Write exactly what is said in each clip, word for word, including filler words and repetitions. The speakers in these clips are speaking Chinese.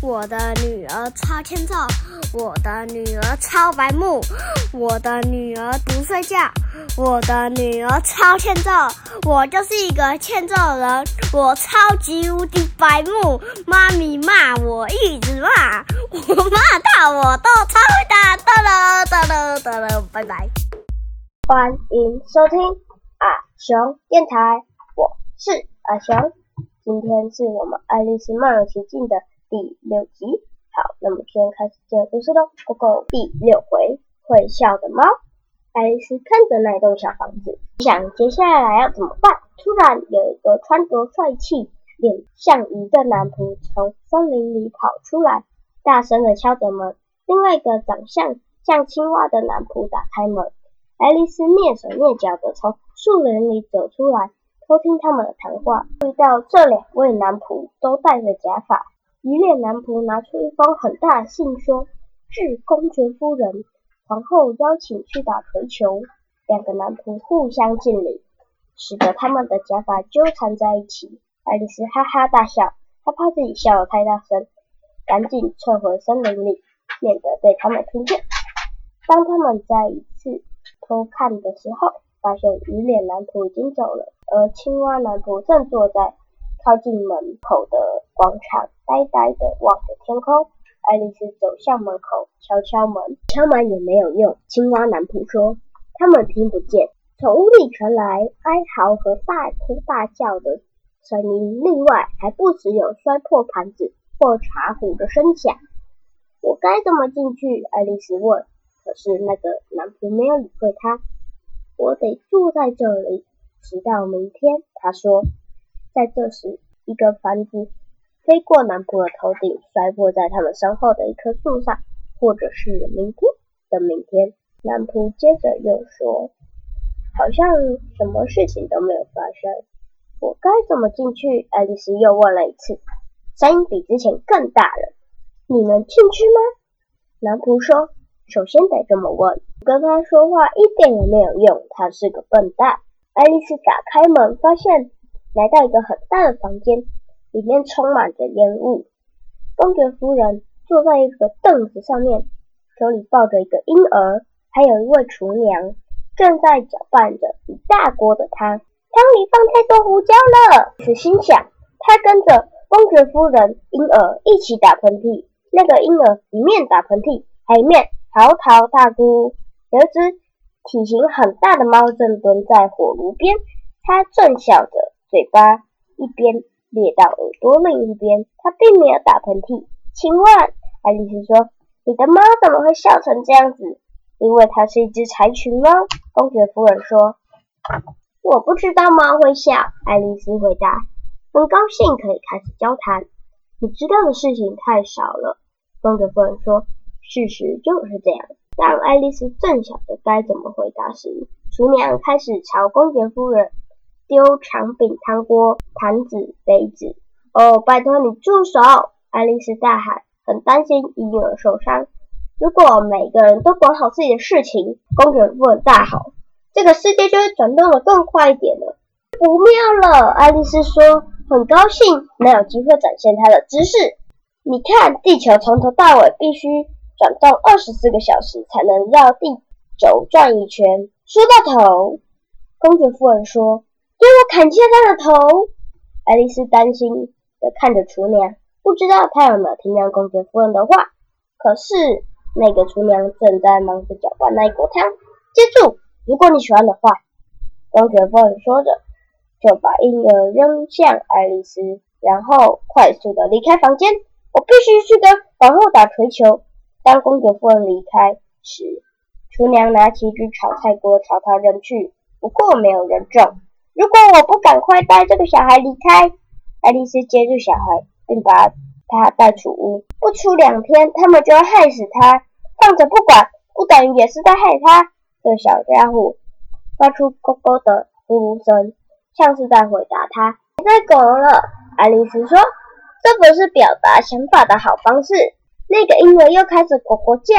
我的女儿超欠揍，我的女儿超白目，我的女儿不睡觉，我的女儿超欠揍，我就是一个欠揍人，我超级无敌白目，妈咪骂我一直骂，我骂到我都超会打，得了得了得了，拜拜。欢迎收听阿熊电台，我是阿熊，今天是我们《爱丽丝梦游奇境》的第六集，好，那么今天开始讲故事喽。Go Go， 第六回，会笑的猫。爱丽丝看着那栋小房子，想接下来要怎么办。突然有一个穿着帅气、脸像鱼的男仆从森林里跑出来，大声的敲着门。另外一个长相像青蛙的男仆打开门，爱丽丝蹑手蹑脚的从树林里走出来，偷听他们的谈话。注意到这两位男仆都戴着假发。鱼脸男仆拿出一封很大的信说，致公爵夫人，皇后邀请去打槌球。两个男仆互相敬礼，使得他们的假发纠缠在一起。爱丽丝哈哈大笑，她怕自己笑得太大声，赶紧撤回森林里，免得被他们听见。当他们再一次偷看的时候，发现鱼脸男仆已经走了，而青蛙男仆正坐在靠近门口的广场，呆呆地望着天空。爱丽丝走向门口，敲敲门，敲门也没有用。青蛙男仆说，他们听不见。从屋里传来哀嚎和大哭大叫的声音，另外还不时有摔破盘子或茶壶的声响。我该怎么进去？爱丽丝问。可是那个男仆没有理会她。我得住在这里，直到明天，他说。在这时，一个盘子飞过男仆的头顶，摔落在他们身后的一棵树上，或者是明天的明天。男仆接着又说，好像什么事情都没有发生。我该怎么进去？爱丽丝又问了一次，声音比之前更大了。你能进去吗？男仆说，首先得这么问。跟他说话一点也没有用，他是个笨蛋。爱丽丝打开门，发现来到一个很大的房间，里面充满着烟雾。公爵夫人坐在一个凳子上面，手里抱着一个婴儿，还有一位厨娘正在搅拌着一大锅的汤，汤里放太多胡椒了。此心想，她跟着公爵夫人、婴儿一起打喷嚏。那个婴儿一面打喷嚏，还一面嚎啕大哭。有一只体型很大的猫正蹲在火炉边，它正笑着，嘴巴一边裂到耳朵另一边，它并没有打喷嚏。请问，爱丽丝说，你的猫怎么会笑成这样子？因为它是一只柴犬猫。公爵夫人说，我不知道猫会笑。爱丽丝回答，很高兴可以开始交谈。你知道的事情太少了，公爵夫人说，事实就是这样。当爱丽丝正想着该怎么回答时，厨娘开始朝公爵夫人丢长柄汤锅、盘子、杯子。哦，拜托你住手！爱丽丝大喊，很担心婴儿受伤。如果每个人都管好自己的事情，公爵夫人大吼，这个世界就会转动得更快一点了。不妙了，爱丽丝说，很高兴能有机会展现她的知识。你看，地球从头到尾必须转动二十四个小时才能绕地轴转一圈。说到头，公爵夫人说，给我砍下他的头！爱丽丝担心地看着厨娘，不知道她有没有听到公爵夫人的话。可是那个厨娘正在忙着搅拌那一锅汤。接住！如果你喜欢的话，公爵夫人说着，就把婴儿扔向爱丽丝，然后快速地离开房间。我必须去跟皇后打槌球。当公爵夫人离开时，厨娘拿起一只炒菜锅朝她扔去，不过没有人中。如果我不赶快带这个小孩离开，爱丽丝接住小孩，并把他带出屋。不出两天，他们就要害死他。放着不管，不等于也是在害他。这小家伙发出咯咯的呼噜声，像是在回答他。别再狗了，爱丽丝说，这不是表达想法的好方式。那个婴儿又开始咯咯叫。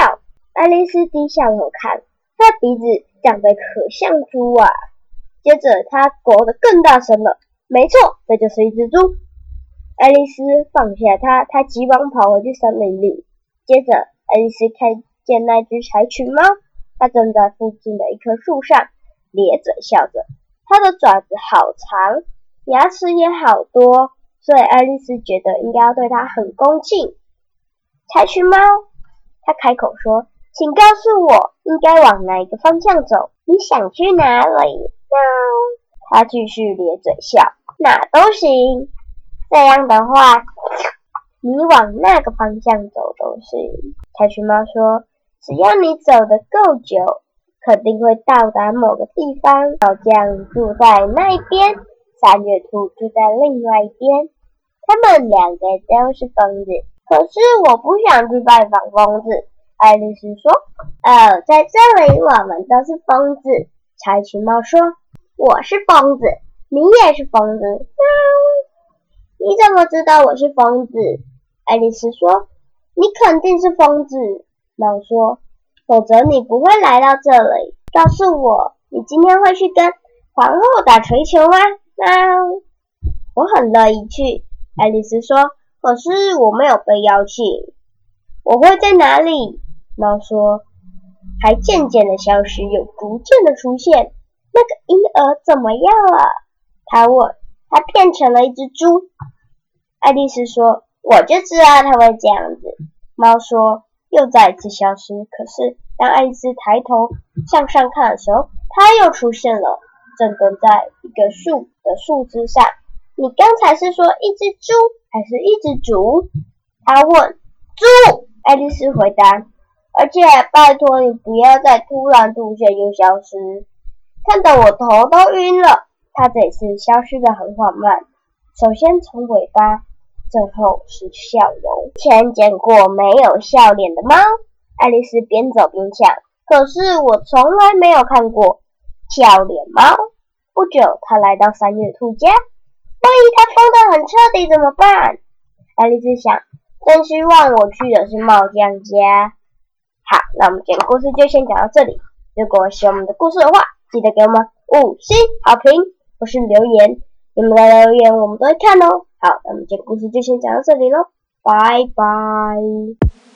爱丽丝低下头看，他鼻子长得可像猪啊。接着他狗得更大声了，没错，这就是一只猪。爱丽丝放下它，她急忙跑回去森林里。接着，爱丽丝看见那只柴犬猫，它正在附近的一棵树上咧嘴笑着。它的爪子好长，牙齿也好多，所以爱丽丝觉得应该要对它很恭敬。柴犬猫，它开口说：“请告诉我，应该往哪一个方向走？你想去哪里呢？”它继续咧嘴笑：“哪都行。”这样的话，你往那个方向走都行。柴犬猫说：“只要你走得够久，肯定会到达某个地方。老将住在那一边，三月兔住在另外一边，他们两个都是疯子。可是我不想去拜访疯子。”爱丽丝说：“哦，在这里我们都是疯子。”柴犬猫说：“我是疯子，你也是疯子。”喵。你怎么知道我是疯子？爱丽丝说：“你肯定是疯子。”猫说：“否则你不会来到这里。告诉我，你今天会去跟皇后打槌球吗？”猫：“我很乐意去。”爱丽丝说：“可是我没有被邀请。”“我会在哪里？”猫说，还渐渐的消失，又逐渐的出现。“那个婴儿怎么样了？”他问。“他变成了一只猪。”爱丽丝说：“我就知道他会这样子。”猫说，又再一次消失。可是当爱丽丝抬头向上看的时候，它又出现了，正蹲在一个树的树枝上。“你刚才是说一只猪还是一只竹？”它问。“猪！”爱丽丝回答。“而且拜托你不要再突然出现又消失，看得我头都晕了。”它这次消失得很缓慢，首先从尾巴，最后是笑容。前见过没有笑脸的猫？爱丽丝边走边想。可是我从来没有看过笑脸猫。不久，她来到三月兔家。万一它疯得很彻底怎么办？爱丽丝想。真希望我去的是猫将家。好，那我们讲的故事就先讲到这里。如果喜欢我们的故事的话，记得给我们五星好评。不是留言，你们的留言我们都会看哦。好，那我们这个故事就先讲到这里咯，拜拜。